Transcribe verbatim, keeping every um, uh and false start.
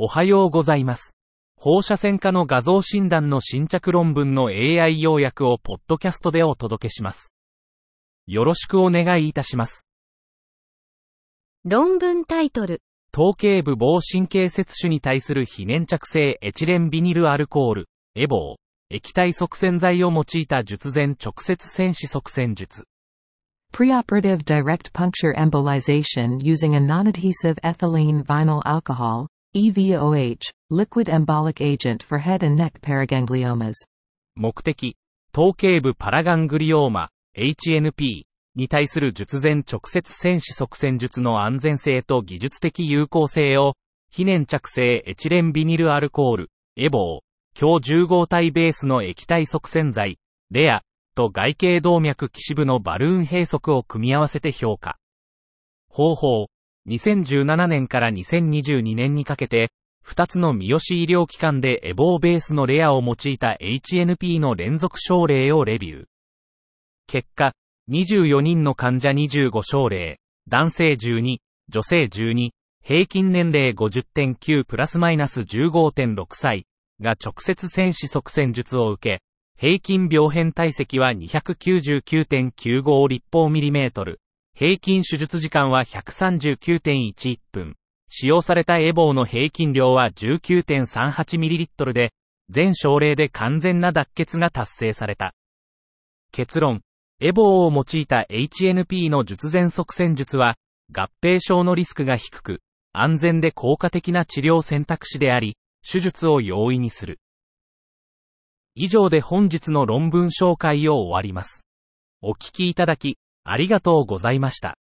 おはようございます。放射線科の画像診断の新着論文の エーアイ 要約をポッドキャストでお届けします。よろしくお願いいたします。論文タイトル。頭頸部傍神経節腫に対する非粘着性エチレンビニルアルコール、イーヴォーエイチ、液体塞栓剤を用いた術前直接栓子塞栓術。Preoperative direct puncture embolization using a non-adhesive ethylene vinyl alcohol, イーヴォーエイチ, liquid embolic agent for head and neck paragangliomas. 目的、頭頸部パラガングリオーマ、エイチエヌピー に対する術前直接栓子塞栓術の安全性と技術的有効性を、非粘着性エチレンビニルアルコール、イーヴォーエイチ、強じゅう号体ベースの液体塞栓剤、レア、と外頸動脈基支部のバルーン閉塞を組み合わせて評価。方法、にせんじゅうななねんからにせんにじゅうにねんにかけて、ふたつの三好医療機関でイーヴォーエイチベースのレアを用いた エイチエヌピー の連続症例をレビュー。結果、にじゅうよにんの患者にじゅうご症例、男性じゅうに、女性じゅうに、平均年齢 ごじゅってんきゅう プラスマイナス じゅうごてんろく 歳が直接栓子塞栓術を受け、平均病変体積は にひゃくきゅうじゅうきゅうてんきゅうご 立方ミリメートル。平均手術時間は ひゃくさんじゅうきゅうてんいちいち 分。使用されたイーヴォーエイチの平均量は じゅうきゅうてんさんはち ミリリットルで、全症例で完全な脱血が達成された。結論、イーヴォーエイチを用いた エイチエヌピー の術前塞栓術は、合併症のリスクが低く、安全で効果的な治療選択肢であり、手術を容易にする。以上で本日の論文紹介を終わります。お聞きいただき、ありがとうございました。